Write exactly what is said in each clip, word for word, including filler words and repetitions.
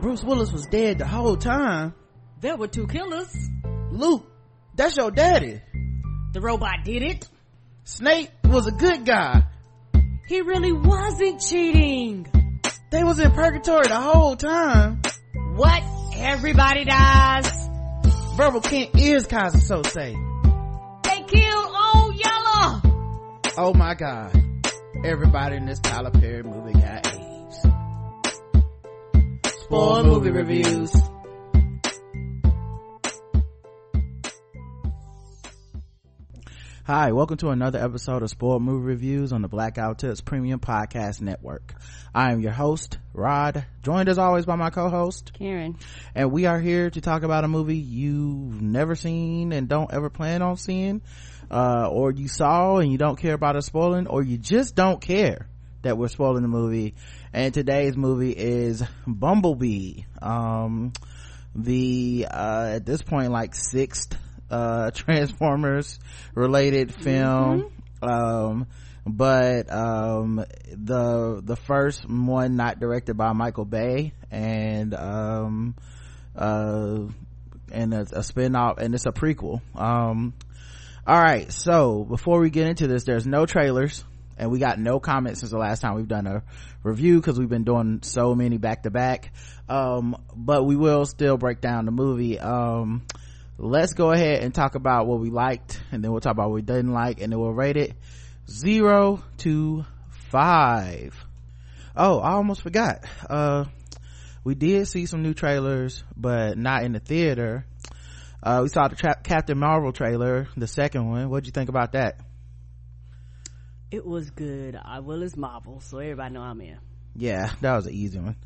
Bruce Willis was dead the whole time. There were two killers. Luke, that's your daddy. The robot did it. Snape was a good guy. He really wasn't cheating. They was in purgatory the whole time. What? Everybody dies. Verbal Kint is Keyser Soze. They killed Old Yeller. Oh my God. Everybody in this Tyler Perry movie got AIDS. Spoiled Movie Reviews. Hi, welcome to another episode of Spoiled Movie Reviews on the Blackout Tips Premium Podcast Network. I am your host, Rod, joined as always by my co-host, Karen. And we are here to talk about a movie you've never seen and don't ever plan on seeing, uh, or you saw and you don't care about us spoiling, or you just don't care that we're spoiling the movie. And today's movie is Bumblebee. Um, the, uh, at this point, like sixth uh Transformers related film, mm-hmm. um but um the the first one not directed by Michael Bay, and um uh and a, a spinoff, and it's a prequel. Um all right, so before we get into this, there's no trailers and we got no comments since the last time we've done a review because we've been doing so many back to back, um but we will still break down the movie. um Let's go ahead and talk about what we liked, and then we'll talk about what we didn't like, and then we'll rate it zero to five. Oh, I almost forgot. Uh, we did see some new trailers, but not in the theater. Uh, we saw the tra- Captain Marvel trailer, the second one. What'd you think about that? It was good. I will is Marvel, so everybody know I'm in. Yeah, that was an easy one.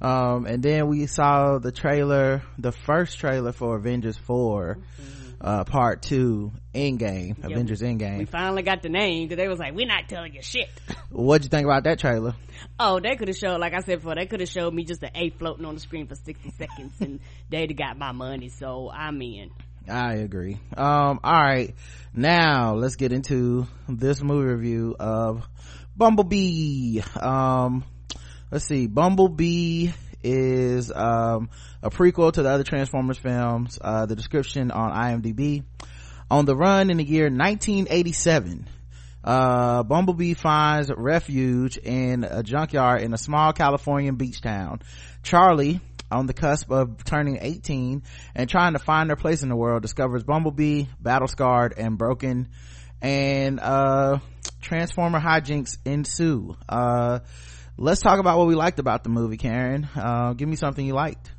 Um and then we saw the trailer the first trailer for Avengers four, mm-hmm. uh part two, Endgame. Yep. Avengers Endgame. We finally got the name because they was like, we're not telling you shit. What'd you think about that trailer? Oh, they could have showed, like I said before, they could have showed me just an A floating on the screen for sixty seconds and they'd have got my money, so I'm in. I agree. Um all right, now let's get into this movie review of Bumblebee. um Let's see. Bumblebee is um a prequel to the other Transformers films. Uh the description on I M D B: on the run in the year nineteen eighty-seven, uh Bumblebee finds refuge in a junkyard in a small Californian beach town. Charlie, on the cusp of turning eighteen and trying to find her place in the world, discovers Bumblebee, battle scarred and broken, and uh Transformer hijinks ensue. Uh let's talk about what we liked about the movie, Karen. Uh give me something you liked.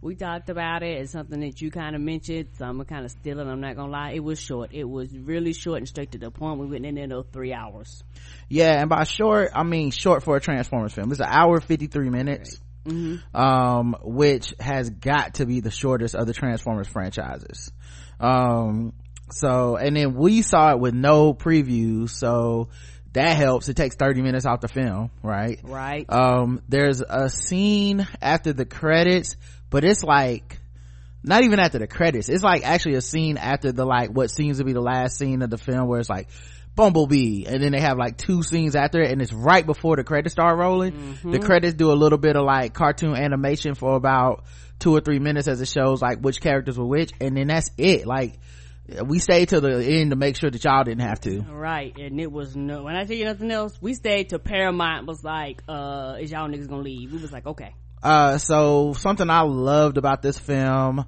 We talked about it. It's something that you kind of mentioned, so I'm gonna kind of steal it. I'm not gonna lie, it was short. It was really short and straight to the point. We went in there those three hours. Yeah, and by short I mean short for a Transformers film. It's an hour fifty-three minutes, right. Mm-hmm. Um which has got to be the shortest of the Transformers franchises. Um so, and then we saw it with no previews, so that helps. It takes thirty minutes off the film, right? Right. Um, there's a scene after the credits, but it's like, not even after the credits. It's like actually a scene after the, like, what seems to be the last scene of the film, where it's like, Bumblebee, and then they have like two scenes after it, and it's right before the credits start rolling. Mm-hmm. The credits do a little bit of like cartoon animation for about two or three minutes as it shows like which characters were which, and then that's it. Like, we stayed till the end to make sure that y'all didn't have to, right? And it was no, when I tell you nothing else, we stayed till Paramount was like, uh is y'all niggas gonna leave? We was like, okay. Uh so something I loved about this film,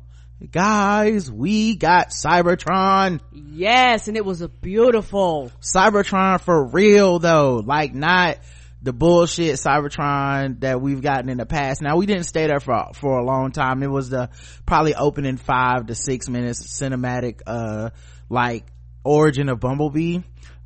guys, we got Cybertron. Yes, and it was a beautiful Cybertron for real though, like not the bullshit Cybertron that we've gotten in the past. Now, we didn't stay there for for a long time. It was the probably opening five to six minutes cinematic uh like origin of Bumblebee,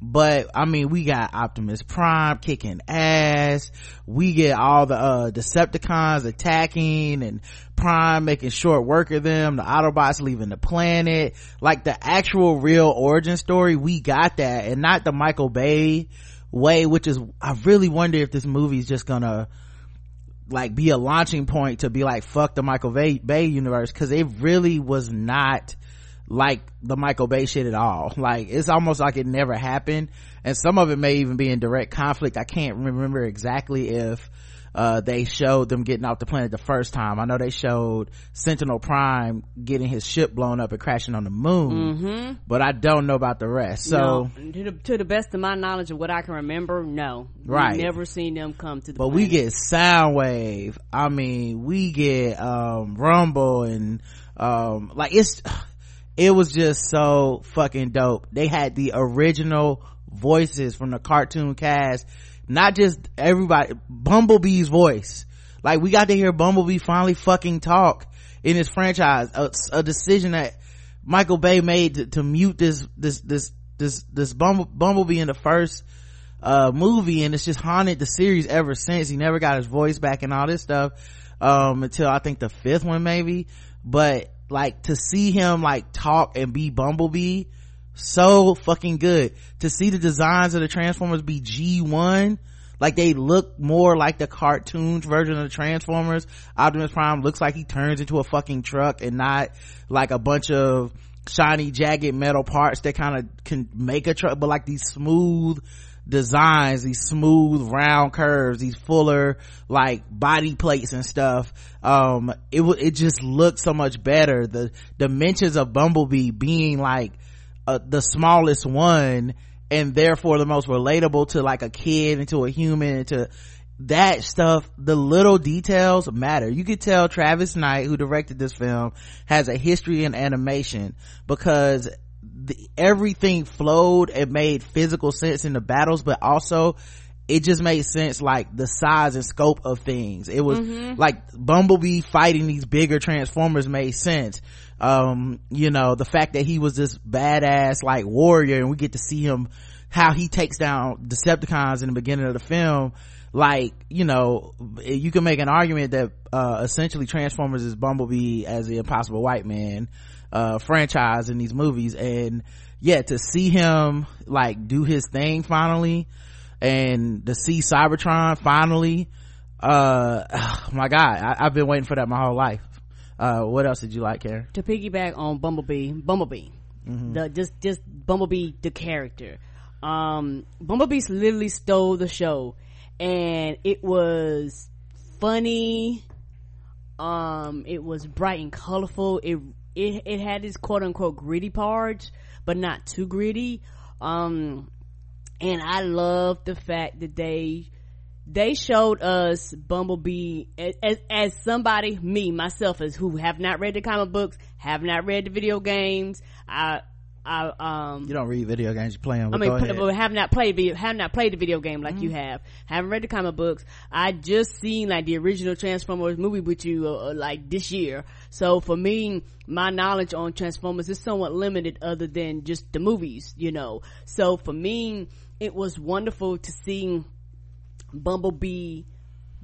but I mean, we got Optimus Prime kicking ass, we get all the uh Decepticons attacking and Prime making short work of them, the Autobots leaving the planet, like the actual real origin story. We got that, and not the Michael Bay way, which is, I really wonder if this movie is just gonna like be a launching point to be like, fuck the Michael Bay, Bay universe, because it really was not like the Michael Bay shit at all. Like, it's almost like it never happened, and some of it may even be in direct conflict. I can't remember exactly if uh they showed them getting off the planet the first time. I know they showed Sentinel Prime getting his ship blown up and crashing on the moon, mm-hmm. but I don't know about the rest. So no, to, the, to the best of my knowledge of what I can remember, no, right, we've never seen them come to the but planet. We get Soundwave, I mean we get um Rumble, and um like it's it was just so fucking dope. They had the original voices from the cartoon cast, not just everybody. Bumblebee's voice, like we got to hear Bumblebee finally fucking talk in his franchise, a, a decision that Michael Bay made to, to mute this this this this this Bumble, Bumblebee in the first uh movie, and it's just haunted the series ever since. He never got his voice back and all this stuff um until I think the fifth one maybe, but like to see him like talk and be Bumblebee, so fucking good. To see the designs of the Transformers be G one, like they look more like the cartoon version of the Transformers. Optimus Prime looks like he turns into a fucking truck and not like a bunch of shiny jagged metal parts that kind of can make a truck, but like these smooth designs, these smooth round curves, these fuller like body plates and stuff. um it w- it just looked so much better. The dimensions of Bumblebee being like Uh, the smallest one and therefore the most relatable to like a kid and to a human and to that stuff, the little details matter. You could tell Travis Knight, who directed this film, has a history in animation because the, everything flowed and made physical sense in the battles, but also it just made sense like the size and scope of things. It was mm-hmm. like Bumblebee fighting these bigger Transformers made sense. Um you know, the fact that he was this badass like warrior and we get to see him how he takes down Decepticons in the beginning of the film, like, you know, you can make an argument that uh essentially Transformers is Bumblebee as the Impossible White Man uh franchise in these movies. And yeah, to see him like do his thing finally and to see Cybertron finally, uh oh my god, I, I've been waiting for that my whole life. Uh what else did you like, Karen? To piggyback on Bumblebee, Bumblebee mm-hmm. the just just Bumblebee the character, um Bumblebee literally stole the show, and it was funny, um it was bright and colorful, it it, it had its quote unquote gritty parts but not too gritty, um and I love the fact that they they showed us Bumblebee as, as, as somebody, me, myself, as who have not read the comic books, have not read the video games. I, I, um. You don't read video games, you play them. I mean, but have not played video, have not played the video game like mm-hmm. you have. Haven't read the comic books. I just seen like the original Transformers movie with you, uh, like this year. So for me, my knowledge on Transformers is somewhat limited other than just the movies, you know. So for me, it was wonderful to see Bumblebee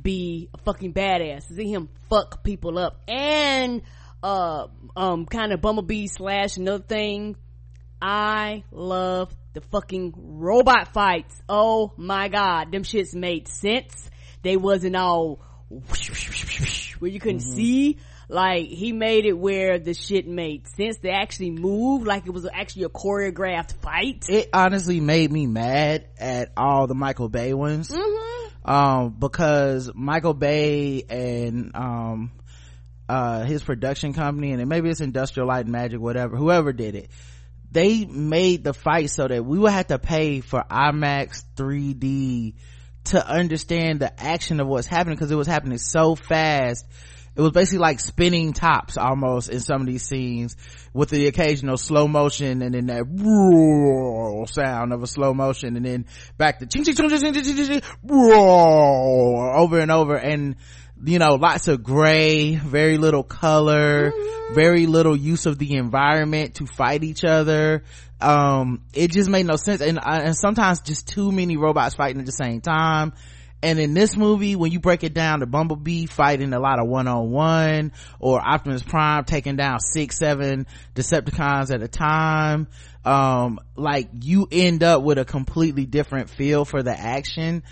be a fucking badass, see him fuck people up, and uh um kind of Bumblebee slash another thing. I love the fucking robot fights. Oh my god, them shits made sense. They wasn't all whoosh, whoosh, whoosh, whoosh, where you couldn't mm-hmm. see. Like, he made it where the shit made sense. They actually moved like it was actually a choreographed fight. It honestly made me mad at all the Michael Bay ones. Mm-hmm. Um, because Michael Bay and, um, uh, his production company, and maybe it's Industrial Light and Magic, whatever, whoever did it, they made the fight so that we would have to pay for IMAX three D to understand the action of what's happening, because it was happening so fast. It was basically like spinning tops almost in some of these scenes, with the occasional slow motion and then that roar sound of a slow motion and then back to ching ching ching ching ching ching roar over and over. And, you know, lots of gray, very little color, very little use of the environment to fight each other. Um, it just made no sense. And, and sometimes just too many robots fighting at the same time. And in this movie, when you break it down to Bumblebee fighting a lot of one-on-one, or Optimus Prime taking down six, seven Decepticons at a time, um, like you end up with a completely different feel for the action.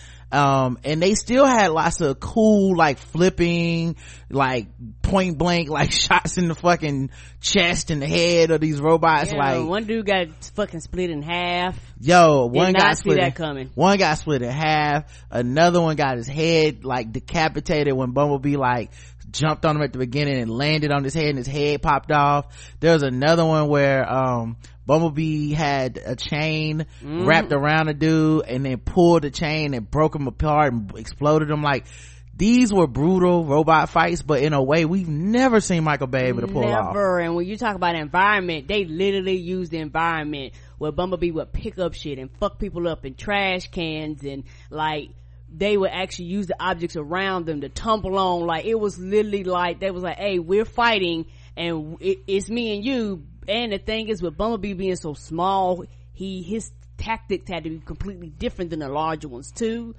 Um, and they still had lots of cool, like flipping, like point blank, like shots in the fucking chest and the head of these robots. Yeah, like one dude got fucking split in half. Yo, one got split. Did not see that coming. One got split in half. Another one got his head like decapitated when Bumblebee like jumped on him at the beginning and landed on his head and his head popped off. There was another one where um Bumblebee had a chain mm. wrapped around a dude and then pulled the chain and broke him apart and exploded him. Like, these were brutal robot fights, but in a way we've never seen Michael Bay able to pull never. off. And when you talk about environment, they literally use the environment where Bumblebee would pick up shit and fuck people up in trash cans, and like they would actually use the objects around them to tumble on. Like, it was literally like they was like, hey, we're fighting and it, it's me and you. And the thing is, with Bumblebee being so small, he his tactics had to be completely different than the larger ones too.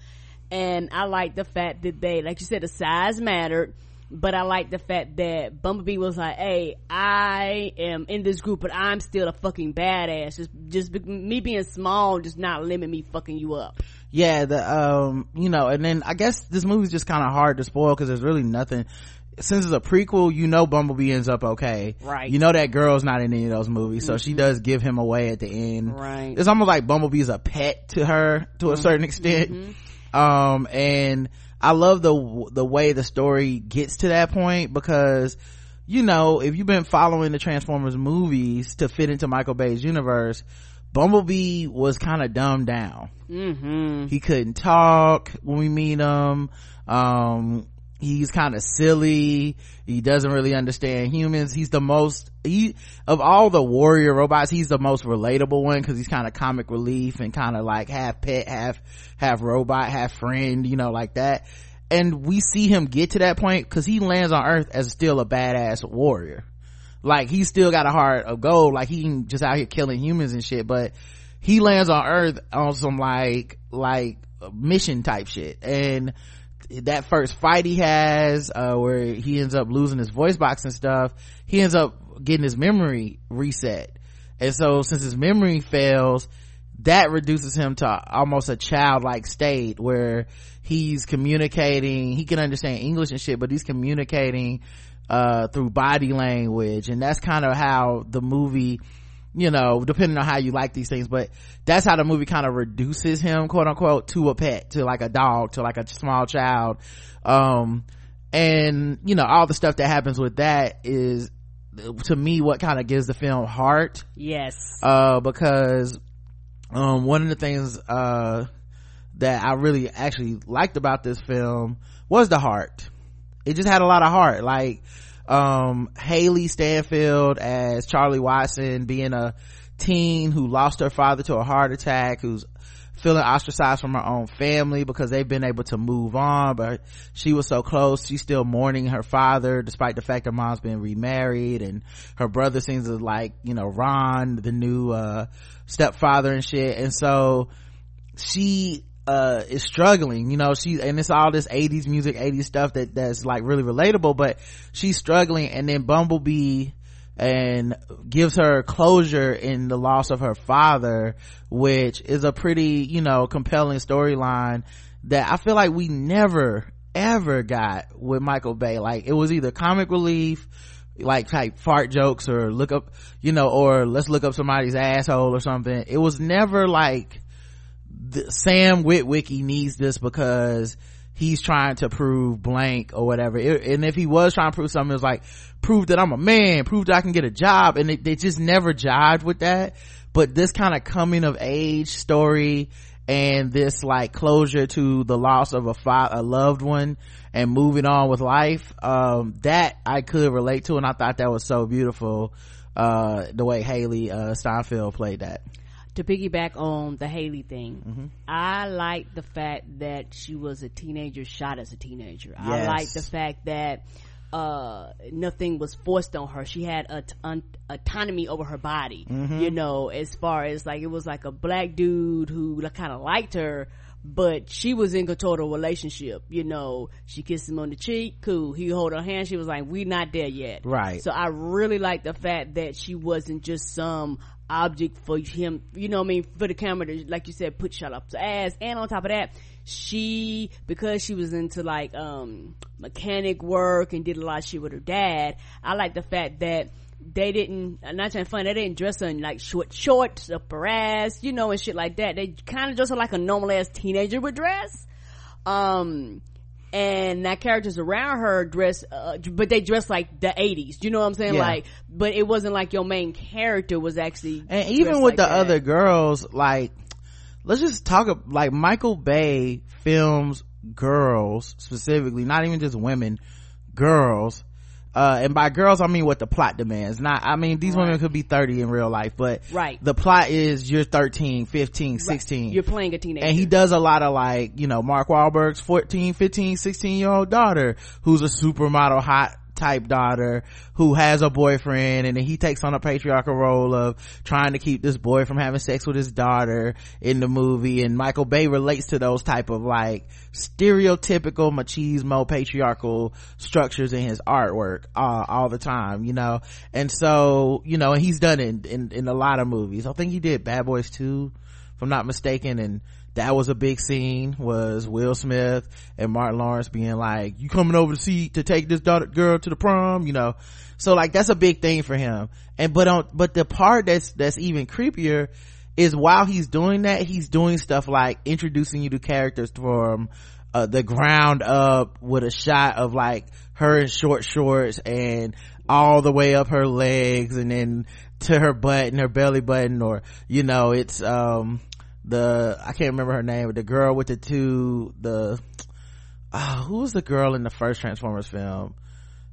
And I like the fact that they, like you said, the size mattered, but I like the fact that Bumblebee was like, hey, I am in this group, but I'm still a fucking badass. Just, just me being small does not limit me fucking you up. Yeah, the, um, you know, and then I guess this movie's just kind of hard to spoil because there's really nothing. Since it's a prequel, you know Bumblebee ends up okay, right? You know that girl's not in any of those movies, so mm-hmm. she does give him away at the end, right? It's almost like Bumblebee's a pet to her to mm-hmm. a certain extent. Mm-hmm. Um and I love the the way the story gets to that point, because you know, if you've been following the Transformers movies to fit into Michael Bay's universe, Bumblebee was kind of dumbed down. Mm-hmm. He couldn't talk when we meet him. um He's kind of silly. He doesn't really understand humans. He's the most, he, of all the warrior robots, he's the most relatable one, because he's kind of comic relief and kind of like half pet, half, half robot, half friend, you know, like that. And we see him get to that point because he lands on Earth as still a badass warrior. Like, he's still got a heart of gold. Like, he can just out here killing humans and shit, but he lands on Earth on some like, like mission type shit. And that first fight he has, uh, where he ends up losing his voice box and stuff, he ends up getting his memory reset. And so since his memory fails, that reduces him to almost a childlike state where he's communicating, he can understand English and shit, but he's communicating, uh, through body language. And that's kind of how the movie, you know, depending on how you like these things, but that's how the movie kind of reduces him, quote unquote, to a pet, to like a dog, to like a small child. Um, and you know, all the stuff that happens with that is, to me, what kind of gives the film heart. Yes. Uh, because, um, one of the things, uh, that I really actually liked about this film was the heart. It just had a lot of heart. Like, um Hailee Steinfeld as Charlie Watson, being a teen who lost her father to a heart attack, who's feeling ostracized from her own family because they've been able to move on, but she was so close. She's still mourning her father despite the fact her mom's been remarried, and her brother seems to like, you know, Ron, the new uh stepfather and shit. And so she uh is struggling, you know, she's, and it's all this eighties music, eighties stuff that that's like really relatable, but she's struggling. And then Bumblebee and gives her closure in the loss of her father, which is a pretty, you know, compelling storyline that I feel like we never ever got with Michael Bay. Like, it was either comic relief, like type fart jokes, or look up, you know, or let's look up somebody's asshole or something. It was never like Sam Witwicky needs this because he's trying to prove blank or whatever. It, and if he was trying to prove something, it was like, prove that I'm a man, prove that I can get a job. And it, they just never jived with that. But this kind of coming of age story and this like closure to the loss of a, fi- a loved one and moving on with life, um, that I could relate to. And I thought that was so beautiful, uh, the way Hailee uh, Steinfeld played that. To piggyback on the Hailee thing, mm-hmm. I like the fact that she was a teenager, shot as a teenager. Yes. I like the fact that uh, nothing was forced on her. She had a t- un- autonomy over her body, mm-hmm. you know, as far as like, it was like a black dude who kind of liked her, but she was in control of the relationship. You know, she kissed him on the cheek, cool. He hold her hand, she was like, we not there yet. Right. So I really like the fact that she wasn't just some object for him, you know what I mean, for the camera to, like you said, put shot up to ass. And on top of that, she, because she was into like um mechanic work and did a lot of shit with her dad, I like the fact that they didn't, not trying to find, they didn't dress her in like short shorts, upper ass, you know, and shit like that. They kind of dress her like a normal ass teenager would dress. Um, and that characters around her dress, uh, but they dress like the eighties, you know what I'm saying? Yeah. Like, but it wasn't like your main character was actually, and even with like the that. Other girls, like, let's just talk about, like, Michael Bay films girls specifically, not even just women, girls. Uh, and by girls, I mean what the plot demands. Not, I mean, these right. women could be thirty in real life, but right. the plot is you're thirteen, fifteen, right. sixteen. You're playing a teenager. And he does a lot of like, you know, Mark Wahlberg's fourteen, fifteen, sixteen year old daughter, who's a supermodel hot type daughter who has a boyfriend, and then he takes on a patriarchal role of trying to keep this boy from having sex with his daughter in the movie. And Michael Bay relates to those type of like stereotypical machismo patriarchal structures in his artwork uh, all the time, you know. And so, you know, and he's done it in, in, in a lot of movies. I think he did Bad Boys two, if I'm not mistaken, and that was a big scene, was Will Smith and Martin Lawrence being like, you coming over to see, to take this daughter girl to the prom, you know. So like, that's a big thing for him. And but on, but the part that's, that's even creepier is while he's doing that, he's doing stuff like introducing you to characters from uh, the ground up with a shot of like her in short shorts and all the way up her legs and then to her butt and her belly button, or, you know, it's, um, the I can't remember her name, but the girl with the two the uh, who was the girl in the first Transformers film,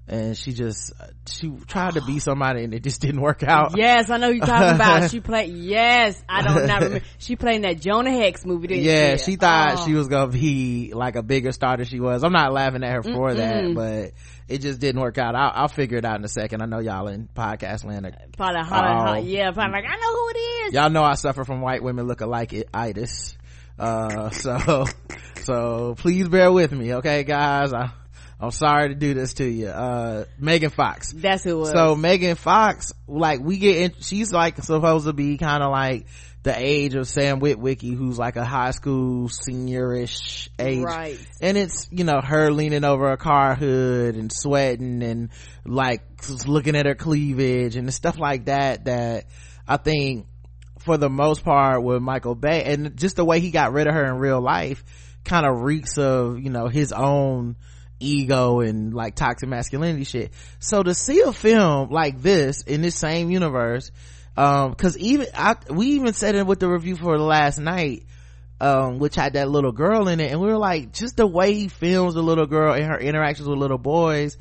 and she just she tried to be somebody and it just didn't work out. Yes, I know who you're talking about. She played, yes, I don't not remember, she played in that Jonah Hex movie, didn't yeah she, she thought oh. she was gonna be like a bigger star than she was. I'm not laughing at her for Mm-mm. that, but it just didn't work out. I'll, I'll figure it out in a second. I know y'all in podcast land are, probably hot, um, yeah probably like I know who it is. Y'all know I suffer from white women look alike itis, uh so so please bear with me, okay guys. I I'm sorry to do this to you. Uh, Megan Fox. That's who it was. So Megan Fox, like we get in, she's like supposed to be kind of like the age of Sam Witwicky, who's like a high school seniorish age. Right. And it's, you know, her leaning over a car hood and sweating and like looking at her cleavage and stuff like that, that I think for the most part with Michael Bay and just the way he got rid of her in real life kind of reeks of, you know, his own ego and like toxic masculinity shit. So to see a film like this in this same universe, um because even I we even said it with the review for the last night, um which had that little girl in it, and we were like, just the way he films the little girl and her interactions with little boys,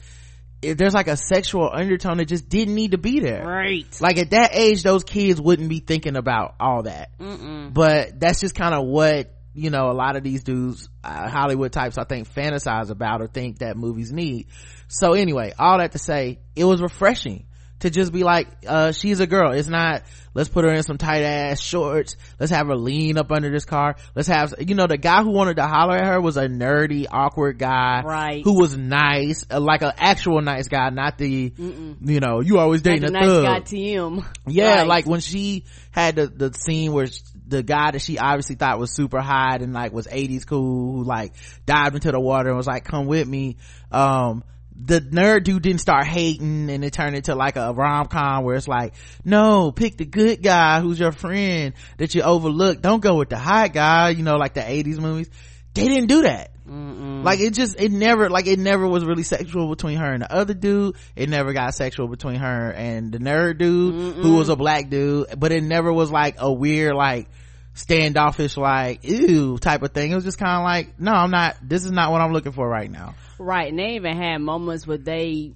if there's like a sexual undertone that just didn't need to be there. Right. Like at that age those kids wouldn't be thinking about all that. Mm-mm. But that's just kind of what, you know, a lot of these dudes, uh, Hollywood types, I think fantasize about or think that movies need. So anyway, all that to say, it was refreshing to just be like, uh, she's a girl. It's not, let's put her in some tight ass shorts. Let's have her lean up under this car. Let's have, you know, the guy who wanted to holler at her was a nerdy, awkward guy. Right. Who was nice, uh, like an actual nice guy, not the, Mm-mm. you know, you always dating a nice thug. Guy to him. Yeah. Right. Like when she had the, the scene where she, the guy that she obviously thought was super hot and like was eighties cool, who like dived into the water and was like, come with me. Um, the nerd dude didn't start hating and it turned into like a rom-com where it's like, no, pick the good guy who's your friend that you overlooked, don't go with the hot guy, you know, like the eighties movies. They didn't do that. Mm-mm. Like it just it never like it never was really sexual between her and the other dude. It never got sexual between her and the nerd dude, Mm-mm. who was a black dude, but it never was like a weird like standoffish like ew type of thing. It was just kind of like, no, I'm not, this is not what I'm looking for right now. Right. And they even had moments where they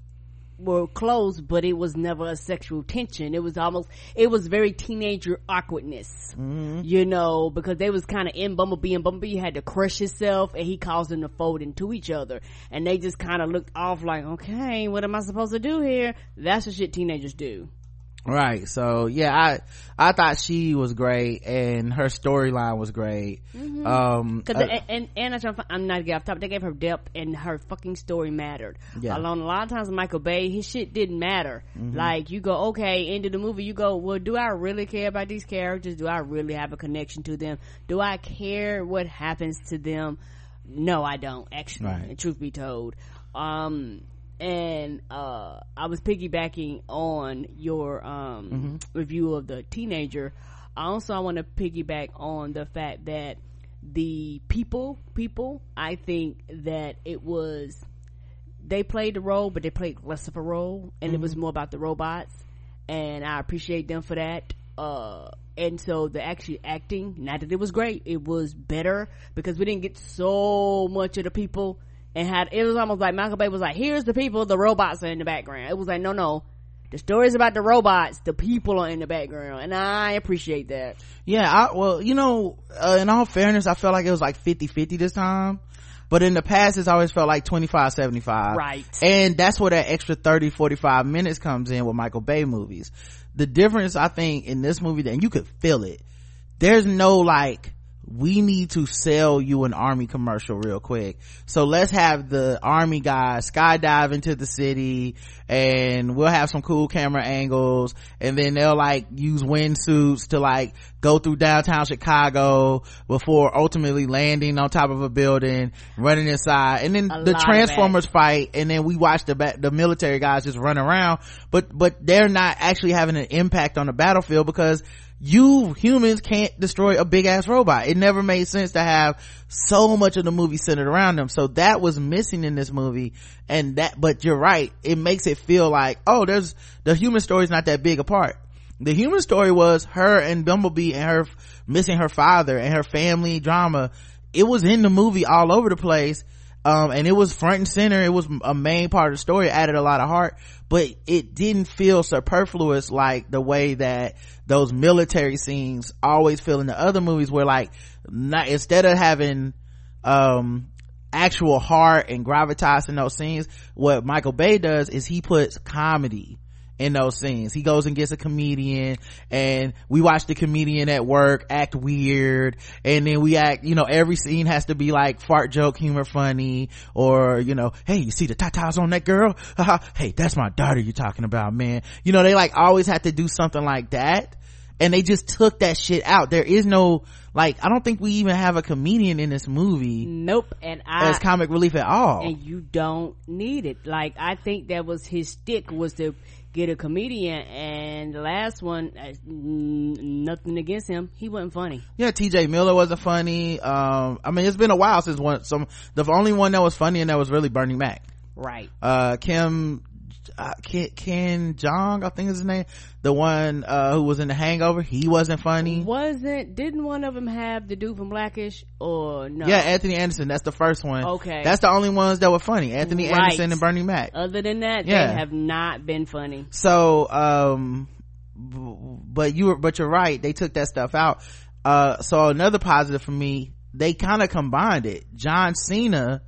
were close, but it was never a sexual tension. It was almost, it was very teenager awkwardness, mm-hmm. you know, because they was kind of in Bumblebee, and Bumblebee had to crush himself, and he caused them to fold into each other, and they just kind of looked off like, okay, what am I supposed to do here? That's the shit teenagers do. Right. So yeah, I I thought she was great and her storyline was great. Mm-hmm. Um, Cause uh, and, and, and I'm not getting off topic. They gave her depth and her fucking story mattered. Yeah. Along a lot of times, Michael Bay, his shit didn't matter. Mm-hmm. Like you go, okay, into the movie, you go, well, do I really care about these characters? Do I really have a connection to them? Do I care what happens to them? No, I don't. Actually, right. Truth be told, um. And uh I was piggybacking on your um mm-hmm. review of the teenager. Also, I want to piggyback on the fact that the people people I think that it was they played the role, but they played less of a role, and mm-hmm. it was more about the robots, and I appreciate them for that. Uh and so the actually acting, not that it was great, it was better because we didn't get so much of the people. And had, it was almost like Michael Bay was like, here's the people, the robots are in the background. It was like, no, no. The story's about the robots, the people are in the background. And I appreciate that. Yeah, I, well, you know, uh, in all fairness, I felt like it was like fifty-fifty this time. But in the past, it's always felt like twenty-five seventy-five. Right. And that's where that extra thirty, forty-five minutes comes in with Michael Bay movies. The difference, I think, in this movie, and you could feel it, there's no like, we need to sell you an army commercial real quick, so let's have the army guys skydive into the city and we'll have some cool camera angles, and then they'll like use windsuits to like go through downtown Chicago before ultimately landing on top of a building, running inside, and then a the Transformers fight, and then we watch the ba- the military guys just run around, but but they're not actually having an impact on the battlefield because you humans can't destroy a big ass robot. It never made sense to have so much of the movie centered around them. So that was missing in this movie. And that, but you're right. It makes it feel like, oh, there's the human story's not that big a part. The human story was her and Bumblebee and her missing her father and her family drama. It was in the movie all over the place. Um, and it was front and center. It was a main part of the story. It added a lot of heart, but it didn't feel superfluous like the way that those military scenes always feel in the other movies, where like not, instead of having um actual heart and gravitas in those scenes, what Michael Bay does is he puts comedy in those scenes. He goes and gets a comedian, and we watch the comedian at work act weird, and then we act, you know, every scene has to be like fart joke humor funny, or you know, hey, you see the tatas on that girl? Hey, that's my daughter you talking about, man. You know, they like always have to do something like that, and they just took that shit out. There is no like, I don't think we even have a comedian in this movie. Nope. And I as comic relief at all, and you don't need it. Like, I think that was his stick, was to get a comedian, and the last one, nothing against him, he wasn't funny. Yeah, T J Miller wasn't funny. um I mean, it's been a while since one some the only one that was funny, and that was really Bernie Mac. Right. uh Kim uh, Ken, Ken Jong, I think is his name, the one uh who was in The Hangover, he wasn't funny. Wasn't didn't one of them have the dude from Blackish, or no? Yeah, Anthony Anderson, that's the first one. Okay, that's the only ones that were funny. Anthony right. Anderson and Bernie Mac. Other than that, yeah. They have not been funny. So um but you were but you're right, they took that stuff out. Uh so another positive for me, they kind of combined it. John Cena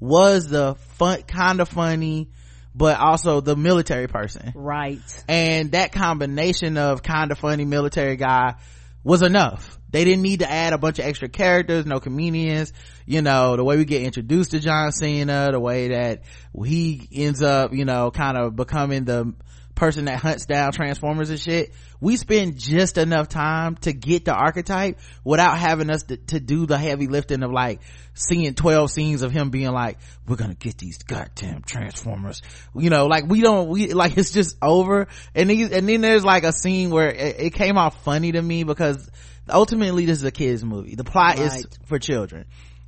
was the fun kind of funny, but also the military person. Right. And that combination of kind of funny military guy was enough. They didn't need to add a bunch of extra characters, no comedians. You know, the way we get introduced to John Cena, the way that he ends up, you know, kind of becoming the person that hunts down Transformers and shit. We spend just enough time to get the archetype without having us to, to do the heavy lifting of like seeing twelve scenes of him being like, we're gonna get these goddamn Transformers, you know, like we don't we like it's just over. And these, and then there's like a scene where it, it came off funny to me because ultimately this is a kid's movie, the plot right. is for children.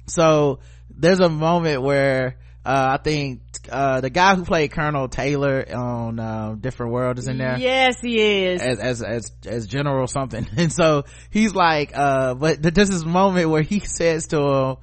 So there's a moment where uh I think uh the guy who played Colonel Taylor on uh Different World is in there. Yes, he is, as as as, as general something. And so he's like uh but there's this moment where he says to him,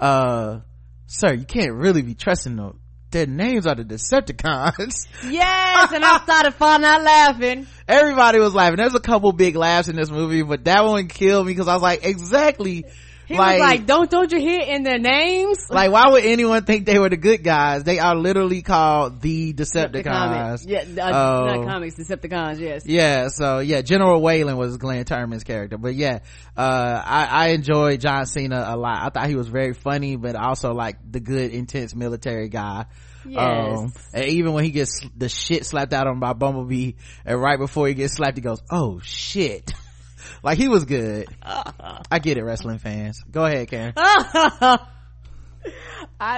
uh sir, you can't really be trusting them, their names are the Decepticons. Yes, and I started falling out laughing. Everybody was laughing. There's a couple big laughs in this movie, but that one killed me because I was like, exactly. He like, was like, don't, don't you hear in their names? Like, why would anyone think they were the good guys? They are literally called the Decepticons. Decepticons. Yeah, uh, uh, not comics, Decepticons, yes. Yeah, so yeah, General Whalen was Glenn Turman's character. But yeah, uh, I, I enjoyed John Cena a lot. I thought he was very funny, but also like the good, intense military guy. Yes. Um, and even when he gets the shit slapped out of him by Bumblebee, and right before he gets slapped, he goes, oh shit. Like, he was good. I get it, wrestling fans. Go ahead, Karen. I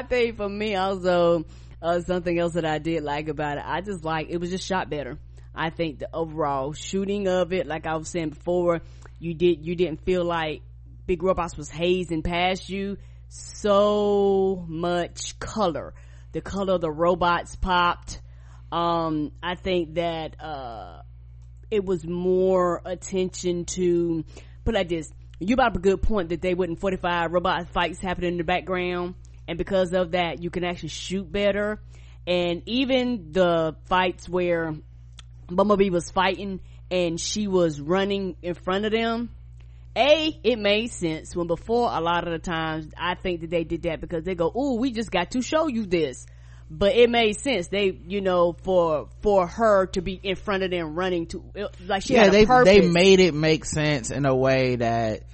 think for me also, uh, something else that I did like about it, I just like, it was just shot better. I think the overall shooting of it, like I was saying before, you did, you didn't feel like big robots was hazing past you. So much color. The color of the robots popped. Um, I think that, uh, it was more attention to, put like this, you brought up a good point that they wouldn't fortify robot fights happening in the background, and because of that you can actually shoot better. And even the fights where Bumblebee was fighting and she was running in front of them, a it made sense, when before a lot of the times I think that they did that because they go, "Ooh, we just got to show you this." But it made sense. They, you know, for for her to be in front of them running to, like, she yeah, had a purpose. Yeah, they made it make sense in a way that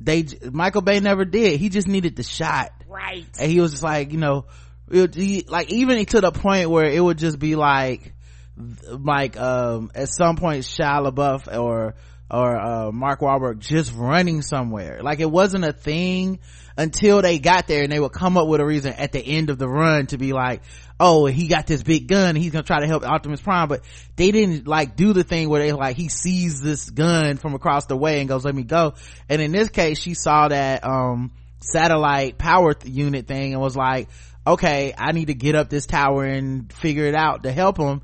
they, Michael Bay never did. He just needed the shot. Right. And he was just like, you know, it, he, like, even to the point where it would just be like, like, um, at some point Shia LaBeouf or, or, uh, Mark Wahlberg just running somewhere. Like, it wasn't a thing until they got there, and they would come up with a reason at the end of the run to be like, oh, he got this big gun, he's gonna try to help Optimus Prime. But they didn't like do the thing where they like, he sees this gun from across the way and goes, let me go. And in this case, she saw that um satellite power th- unit thing and was like, okay, I need to get up this tower and figure it out to help him.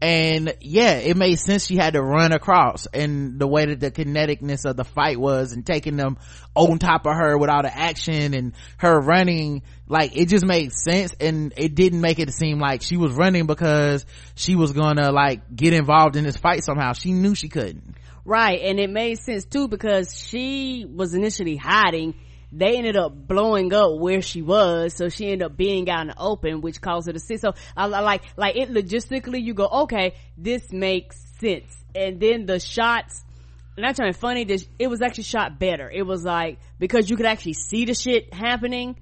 And yeah, it made sense she had to run across, and the way that the kineticness of the fight was, and taking them on top of her with all the action and her running, like, it just made sense. And it didn't make it seem like she was running because she was gonna like get involved in this fight somehow. She knew she couldn't. Right. And it made sense too because she was initially hiding. They ended up blowing up where she was, so she ended up being out in the open, which caused her to sit. So I, I like, like it logistically, you go, okay, this makes sense. And then the shots, and I'm trying to be funny, this, it was actually shot better. It was like, because you could actually see the shit happening,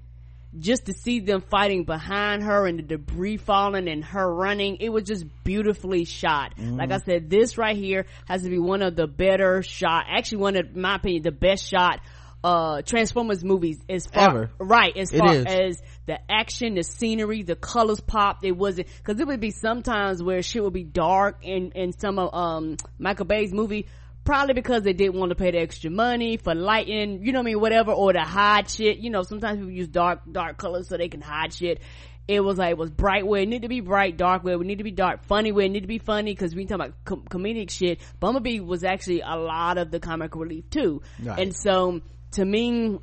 just to see them fighting behind her and the debris falling and her running. It was just beautifully shot. Mm-hmm. Like I said, this right here has to be one of the better shot, actually one of, in my opinion, the best shot uh Transformers movies as far Ever. right as far as the action, the scenery, the colors popped. It wasn't, because it would be sometimes where shit would be dark in in some of um Michael Bay's movie, probably because they didn't want to pay the extra money for lighting, you know what I mean, whatever, or to hide shit. You know, sometimes people use dark dark colors so they can hide shit. It was like, it was bright where it needed to be bright, dark where it needed to be dark, funny where it needed to be funny, because we talking about com- comedic shit. Bumblebee was actually a lot of the comic relief too, right. And so to me,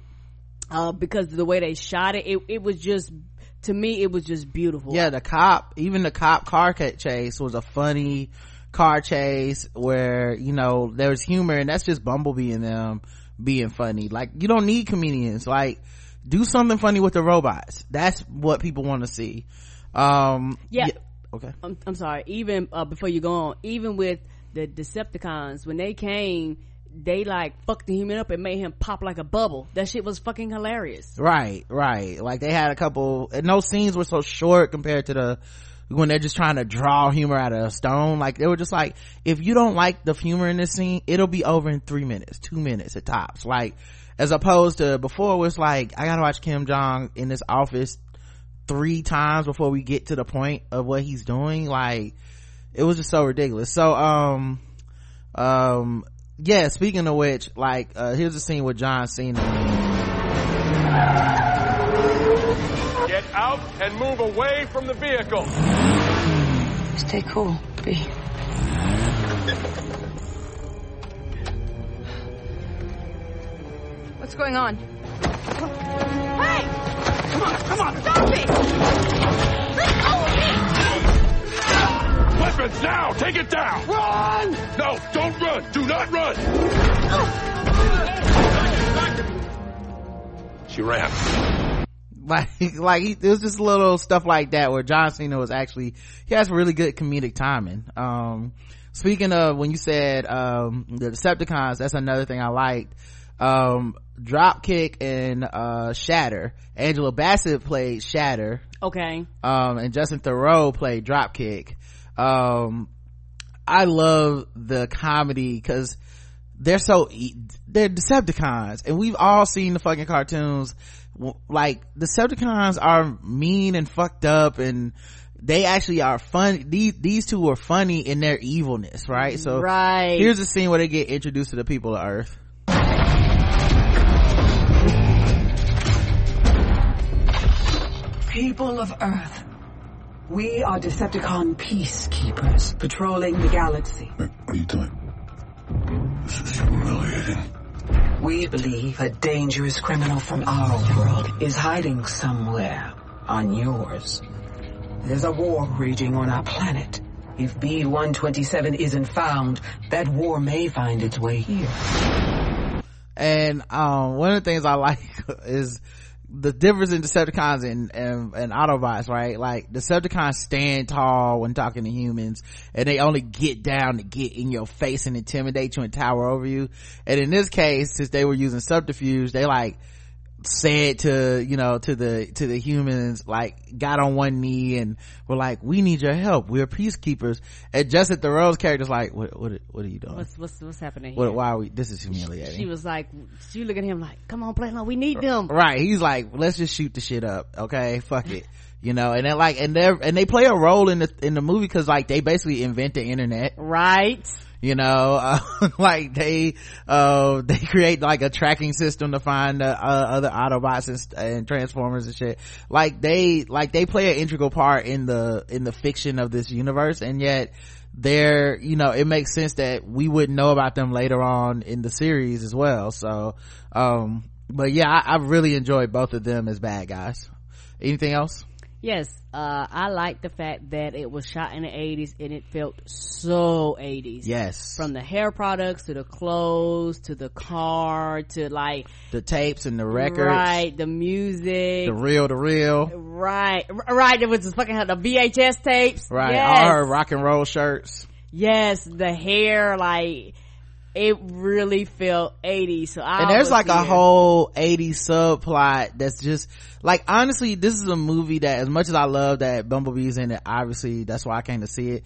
uh, because of the way they shot it, it, it was just, to me, it was just beautiful. Yeah, the cop, even the cop car chase was a funny car chase where, you know, there's humor, and that's just Bumblebee and them being funny. Like, you don't need comedians. Like, do something funny with the robots. That's what people want to see. Um, yeah. yeah. Okay. I'm, I'm sorry. Even, uh, before you go on, even with the Decepticons, when they came, they like fucked the human up and made him pop like a bubble. That shit was fucking hilarious. Right, right. Like, they had a couple, and those scenes were so short compared to the, when they're just trying to draw humor out of a stone. Like, they were just like, if you don't like the humor in this scene, it'll be over in three minutes, two minutes at tops. Like, as opposed to before, it was like, I gotta watch Kim Jong in this office three times before we get to the point of what he's doing. Like, it was just so ridiculous. So, um, um, yeah, speaking of which, like, uh, here's a scene with John Cena. Get out and move away from the vehicle. Stay cool, B. What's going on? Hey! Come on, come on! Stop it! Let go of me! Weapons now! Take it down! Run! No, don't run! Do not run! She ran. Like, like he, it was just little stuff like that where John Cena was actually, he has really good comedic timing. Um, speaking of when you said, um, the Decepticons, that's another thing I liked. Um, Dropkick and, uh, Shatter. Angela Bassett played Shatter. Okay. Um, and Justin Theroux played Dropkick. Um, I love the comedy because they're so, they're Decepticons and we've all seen the fucking cartoons. Like, Decepticons are mean and fucked up and they actually are fun. These, these two are funny in their evilness, right? So right. Here's a scene where they get introduced to the people of Earth. People of Earth, we are Decepticon peacekeepers patrolling the galaxy. What are you doing? This is humiliating. We believe a dangerous criminal from our world is hiding somewhere on yours. There's a war raging on our planet. If B one twenty-seven isn't found, that war may find its way here. And um, one of the things I like is the difference in Decepticons and, and, and Autobots, right? Like, Decepticons stand tall when talking to humans, and they only get down to get in your face and intimidate you and tower over you. And in this case, since they were using subterfuge, they like said to, you know, to the, to the humans, like got on one knee and were like, we need your help. We're peacekeepers. And Justin Theroux's character's like, what, what, what are you doing? What's, what's, what's happening here? What, why are we, this is humiliating. She, she was like, she looked at him like, come on, play along. We need them. Right. He's like, let's just shoot the shit up. Okay. Fuck it. You know, and they're like, and they're, and they play a role in the, in the movie cause like they basically invent the internet. Right. You know, uh, like they, uh, they create like a tracking system to find uh, other Autobots and, and Transformers and shit. Like they, like they play an integral part in the, in the fiction of this universe. And yet they're, you know, it makes sense that we wouldn't know about them later on in the series as well. So, um, but yeah, I, I really enjoyed both of them as bad guys. Anything else? Yes, uh, I like the fact that it was shot in the eighties and it felt so eighties. Yes. From the hair products to the clothes to the car to like. The tapes and the records. Right, the music. The reel to reel. Right, right, it was just fucking the V H S tapes. Right, yes. All her rock and roll shirts. Yes, the hair, like. It really felt eighties. So I and there's like here. a whole eighties subplot that's just like, honestly, this is a movie that, as much as I love that Bumblebee's in it, obviously that's why I came to see it.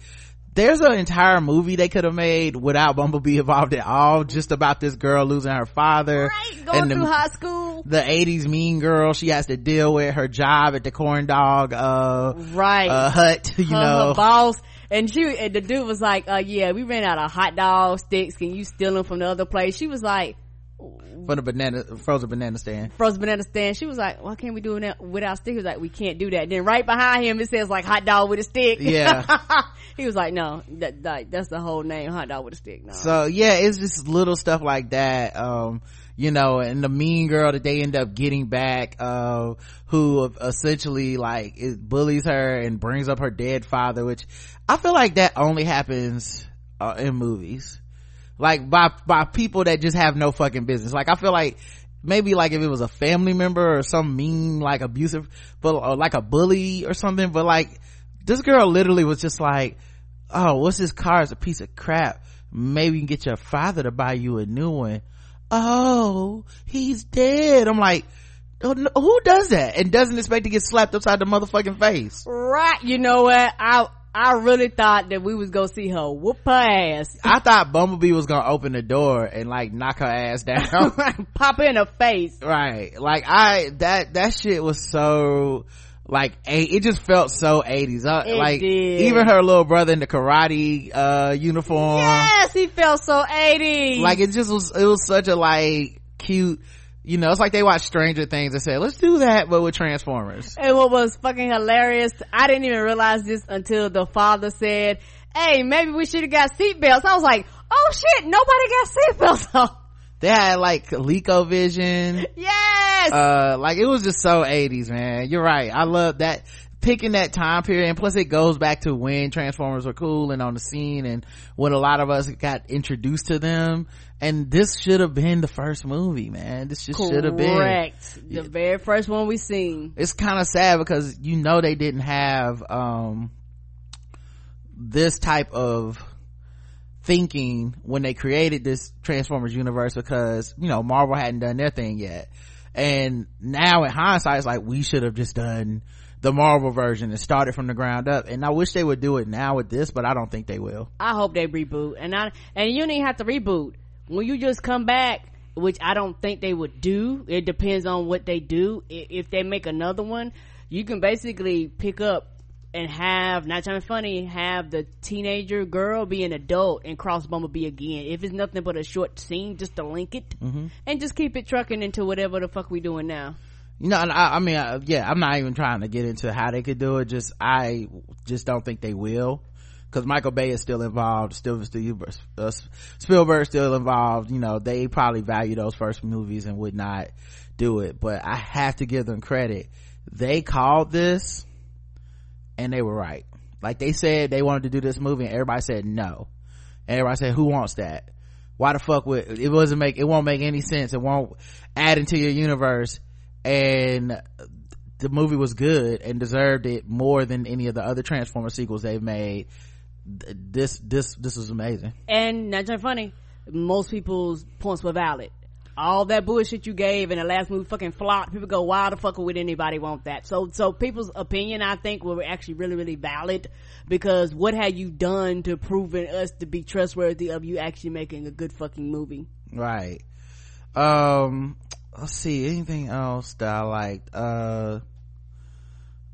There's an entire movie they could have made without Bumblebee involved at all, just about this girl losing her father, right, going through high school, the eighties mean girl she has to deal with, her job at the corn dog uh right uh, hut, you her, know her boss. And she, and the dude was like, uh, yeah, we ran out of hot dog sticks. Can you steal them from the other place? She was like, from the banana, frozen banana stand. Frozen banana stand. She was like, why can't we do that without sticks? He was like, we can't do that. Then right behind him, it says like hot dog with a stick. Yeah. He was like, no, that, that, that's the whole name, hot dog with a stick. No. So yeah, it's just little stuff like that. Um, you know, and the mean girl that they end up getting back, uh, who essentially like bullies her and brings up her dead father, which I feel like that only happens uh, in movies, like by, by people that just have no fucking business. Like I feel like maybe like if it was a family member or some mean, like abusive, but or like a bully or something, but like this girl literally was just like, oh, what's this car? It's a piece of crap. Maybe you can get your father to buy you a new one. Oh, he's dead. I'm like, oh, no, who does that and doesn't expect to get slapped upside the motherfucking face? Right. You know what, i i really thought that we was gonna see her whoop her ass. I thought Bumblebee was gonna open the door and like knock her ass down. Pop in her face. Right, like i that that shit was so like it just felt so eighties. Uh, like did. Even her little brother in the karate uh uniform, yes, he felt so eighties. Like it just was, it was such a like cute, you know, it's like they watched Stranger Things and said let's do that but with Transformers. And what was fucking hilarious, I didn't even realize this until the father said, hey, maybe we should have got seatbelts. I was like, oh shit, nobody got seatbelts on. They had like ColecoVision. Yes. Uh, like it was just so eighties, man. You're right. I love that. picking that time period, and plus it goes back to when Transformers were cool and on the scene and when a lot of us got introduced to them. And this should have been the first movie, man. This just should have been correct the very first one we seen. It's kind of sad because you know they didn't have um this type of thinking when they created this Transformers universe, because you know Marvel hadn't done their thing yet. And now in hindsight it's like we should have just done the Marvel version and started from the ground up. And I wish they would do it now with this, but I don't think they will. I hope they reboot. And I and you didn't have to reboot when you just come back, which I don't think they would do. It depends on what they do. If they make another one, you can basically pick up and have, not trying to be funny, have the teenager girl be an adult and cross Bumblebee again. If it's nothing but a short scene, just to link it, mm-hmm. and just keep it trucking into whatever the fuck we doing now. You know, and I, I mean, I, yeah, I'm not even trying to get into how they could do it. Just, I just don't think they will. Cause Michael Bay is still involved, still, still uh, Spielberg's still involved. You know, they probably value those first movies and would not do it, but I have to give them credit. They called this and they were right. Like, they said they wanted to do this movie and everybody said no. And everybody said, who wants that? Why the fuck would, it wasn't make, it won't make any sense. It won't add into your universe. And the movie was good and deserved it more than any of the other Transformer sequels they've made. This, this, this was amazing. And not just funny, most people's points were valid. All that bullshit you gave in the last movie fucking flopped. People go, why the fuck would anybody want that? So, so people's opinion, I think, were actually really, really valid, because what had you done to proving us to be trustworthy of you actually making a good fucking movie? Right. Um, let's see, anything else that I liked? Uh,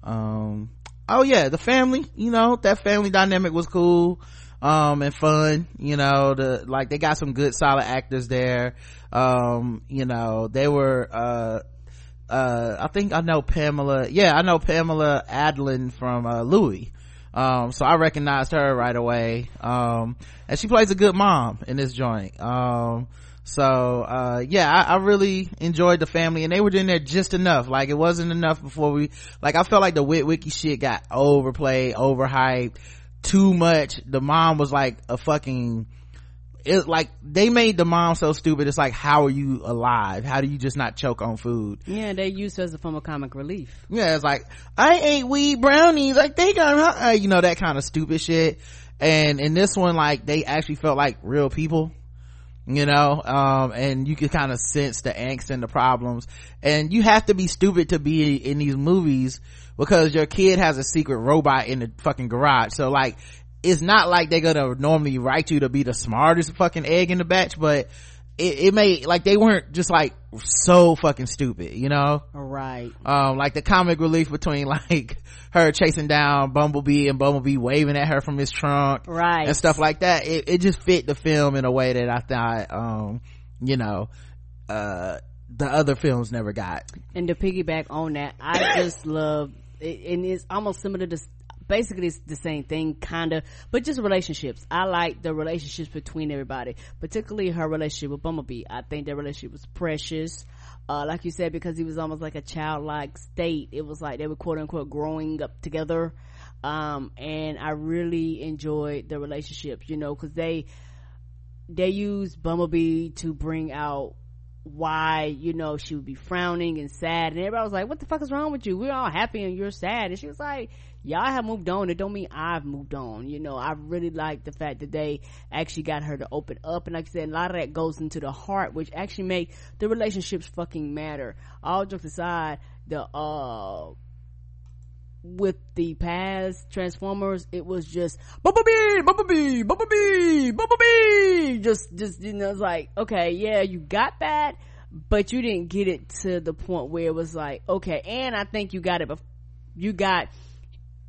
um, oh yeah, the family, you know, that family dynamic was cool, um, and fun, you know, the, like, they got some good solid actors there. Um, you know, they were, uh, uh, I think I know Pamela, yeah, I know Pamela Adlon from, uh, Louis. Um, so I recognized her right away. Um, and she plays a good mom in this joint. Um, so uh yeah I, I really enjoyed the family, and they were in there just enough. Like, it wasn't enough before we, like, I felt like the Witwicky shit got overplayed, overhyped too much. The mom was like a fucking, it, like, they made the mom so stupid. It's like, how are you alive? How do you just not choke on food? Yeah, they used her as a form of comic relief. Yeah, it's like, I ate weed brownies, like, they got uh, you know, that kind of stupid shit. And in this one, like, they actually felt like real people, you know, um and you can kind of sense the angst and the problems. And you have to be stupid to be in these movies, because your kid has a secret robot in the fucking garage. So, like, it's not like they're gonna normally write you to be the smartest fucking egg in the batch, but it, it may, like, they weren't just like so fucking stupid, you know. Right. Um like the comic relief between, like, her chasing down Bumblebee and Bumblebee waving at her from his trunk, right, and stuff like that. It, it just fit the film in a way that I thought, um you know, uh the other films never got. And to piggyback on that, I just love it, and it's almost similar to, basically it's the same thing kind of, but just relationships. I like the relationships between everybody, particularly her relationship with Bumblebee. I think their relationship was precious, uh like you said, because he was almost like a childlike state. It was like they were quote unquote growing up together, um and I really enjoyed the relationships, you know, because they they used Bumblebee to bring out why, you know, she would be frowning and sad, and everybody was like, what the fuck is wrong with you? We're all happy and you're sad. And she was like, y'all have moved on, it don't mean I've moved on, you know. I really like the fact that they actually got her to open up, and like I said, a lot of that goes into the heart, which actually make the relationships fucking matter. All jokes aside, the uh with the past Transformers, it was just Bumblebee, Bumblebee, Bumblebee, Bumblebee. Just, just, you know, it's like, okay, yeah, you got that, but you didn't get it to the point where it was like, okay. And I think you got it, but you got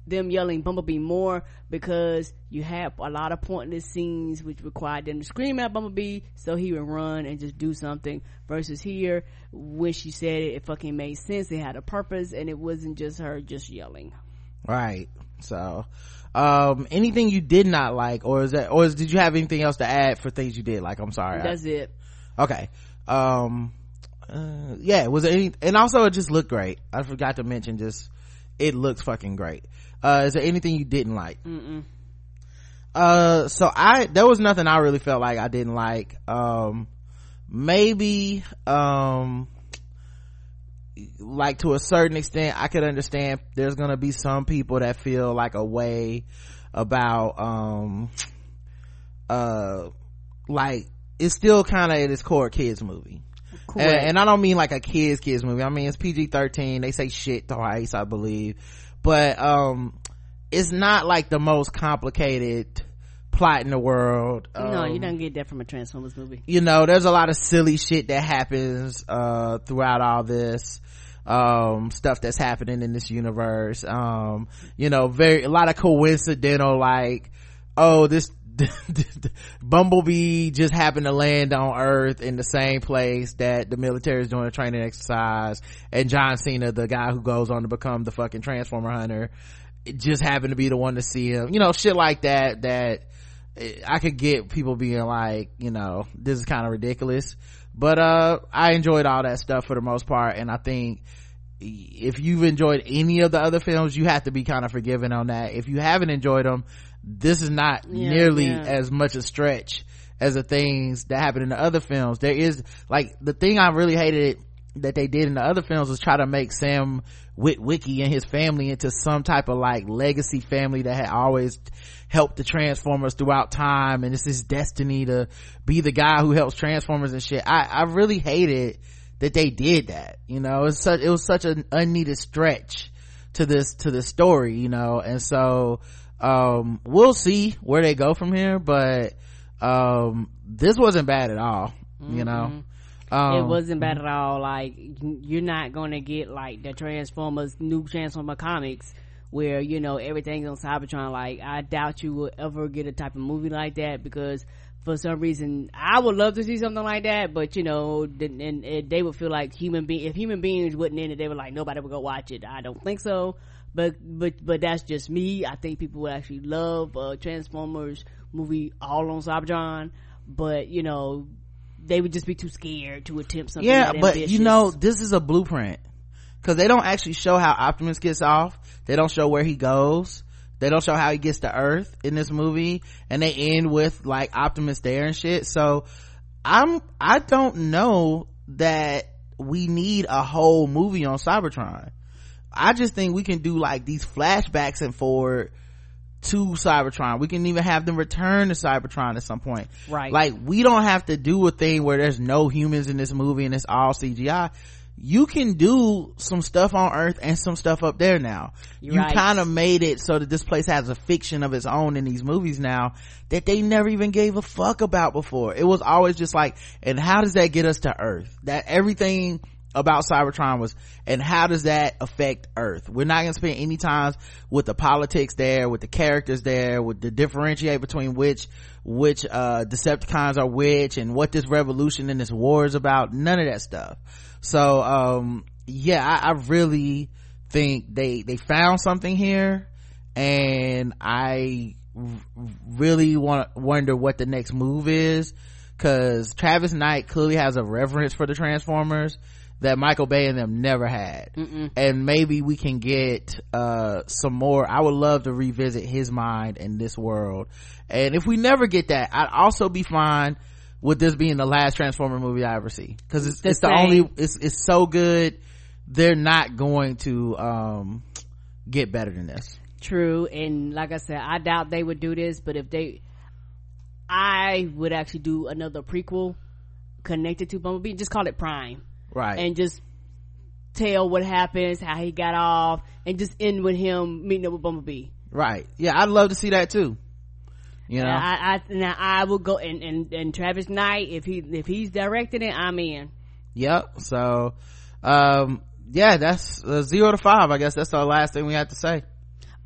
them yelling Bumblebee more because you have a lot of pointless scenes which required them to scream at Bumblebee so he would run and just do something, versus here when she said it, it fucking made sense. It had a purpose and it wasn't just her just yelling. Right. So um anything you did not like, or is that, or is, did you have anything else to add for things you did like? I'm sorry, that's I, it okay um uh, yeah, was there any, and also it just looked great. I forgot to mention just it looks fucking great. Uh is there anything you didn't like? Mm-mm. uh so I there was nothing I really felt like I didn't like. Um maybe um like to a certain extent I could understand there's gonna be some people that feel like a way about um uh like it's still kind of at its core a kids movie. Cool. And, and I don't mean like a kids kids movie. I mean it's P G thirteen. They say shit twice, I believe, but um it's not like the most complicated plot in the world. Um, no, you don't get that from a Transformers movie. You know, there's a lot of silly shit that happens uh throughout all this um stuff that's happening in this universe. Um you know, very a lot of coincidental, like, oh, this Bumblebee just happened to land on Earth in the same place that the military is doing a training exercise, and John Cena, the guy who goes on to become the fucking Transformer hunter, just happened to be the one to see him. You know, shit like that that I could get people being like, you know, this is kind of ridiculous, but uh I enjoyed all that stuff for the most part, and I think if you've enjoyed any of the other films, you have to be kind of forgiving on that. If you haven't enjoyed them, this is not yeah, nearly yeah. as much a stretch as the things that happened in the other films. There is, like, the thing I really hated that they did in the other films was try to make Sam Witwicky and his family into some type of like legacy family that had always helped the Transformers throughout time, and it's his destiny to be the guy who helps Transformers and shit. I, I really hated that they did that. You know, it's such, it was such an unneeded stretch to this, to this story, you know, and so, um, we'll see where they go from here, but, um, this wasn't bad at all, mm-hmm. you know? Um, it wasn't bad at all. Like, you're not gonna get like the Transformers, new Transformer comics where, you know, everything's on Cybertron. Like, I doubt you will ever get a type of movie like that, because for some reason I would love to see something like that, but you know, and, and they would feel like human being if human beings wouldn't in it, they were like, nobody would go watch it. I don't think so, but but but that's just me. I think people would actually love a Transformers movie all on Cybertron, but you know, they would just be too scared to attempt something yeah that but ambitious. You know, this is a blueprint, because they don't actually show how Optimus gets off, they don't show where he goes, they don't show how he gets to Earth in this movie, and they end with like Optimus there and shit. So i'm i don't know that we need a whole movie on Cybertron. I just think we can do like these flashbacks and forward to Cybertron. We can even have them return to Cybertron at some point, right? Like, we don't have to do a thing where there's no humans in this movie and it's all C G I. You can do some stuff on Earth and some stuff up there now. You're you right. Kind of made it so that this place has a fiction of its own in these movies now that they never even gave a fuck about before. It was always just like, and how does that get us to Earth? That everything about Cybertron was, and how does that affect Earth? We're not gonna spend any time with the politics there, with the characters there, with the differentiate between which which uh Decepticons are which, and what this revolution and this war is about. None of that stuff. So um yeah I, I really think they they found something here, and I r- really want wonder what the next move is, because Travis Knight clearly has a reverence for the Transformers that Michael Bay and them never had. Mm-mm. And maybe we can get uh some more. I would love to revisit his mind in this world, and if we never get that, I'd also be fine with this being the last Transformer movie I ever see, because it's, it's the only it's it's so good, they're not going to um get better than this. True. And like I said, I doubt they would do this, but if they I would actually do another prequel connected to Bumblebee. Just call it Prime. Right. And just tell what happens, how he got off, and just end with him meeting up with Bumblebee. Right. Yeah, I'd love to see that too. You know, I, I now I will go and, and and Travis Knight, if he if he's directing it, I'm in. Yep. So, um, yeah, that's uh, zero to five. I guess that's our last thing we have to say.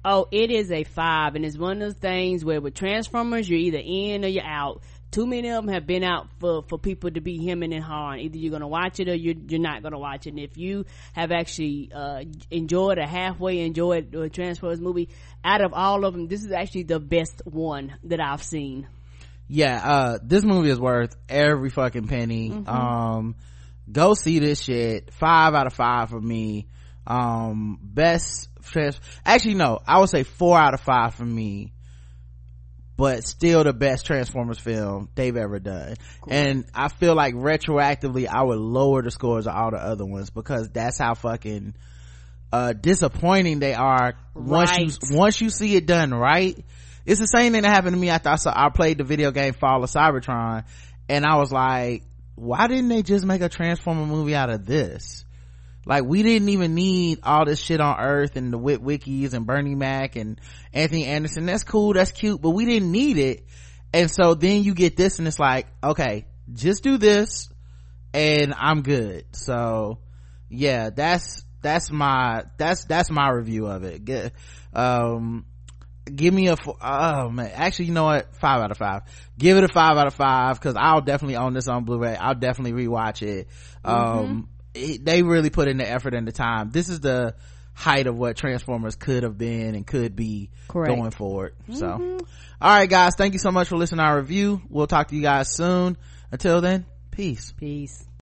Oh, it is a five, and it's one of those things where with Transformers, you're either in or you're out. Too many of them have been out for, for people to be hemming and hawing. Either you're going to watch it or you're, you're not going to watch it. And if you have actually uh, enjoyed or halfway enjoyed a Transformers movie, out of all of them, this is actually the best one that I've seen. Yeah, uh, this movie is worth every fucking penny. Mm-hmm. Um, go see this shit. Five out of five for me. Um, best trans- actually no, I would say four out of five for me, but still the best Transformers film they've ever done. Cool. And I feel like retroactively I would lower the scores of all the other ones because that's how fucking uh disappointing they are once right. you once you see it done right. It's the same thing that happened to me after I saw I played the video game Fall of Cybertron, and I was like, why didn't they just make a Transformer movie out of this? Like, we didn't even need all this shit on Earth and the Witwickies and Bernie Mac and Anthony Anderson. That's cool, that's cute, but we didn't need it. And so then you get this and it's like, okay, just do this and I'm good. So yeah, that's that's my that's that's my review of it. Get, um give me a oh man actually you know what five out of five give it a five out of five because I'll definitely own this on Blu-ray. I'll definitely rewatch it. mm-hmm. um it, they really put in the effort and the time. This is the height of what Transformers could have been and could be Correct. Going forward. mm-hmm. So all right guys, thank you so much for listening to our review. We'll talk to you guys soon. Until then, peace peace.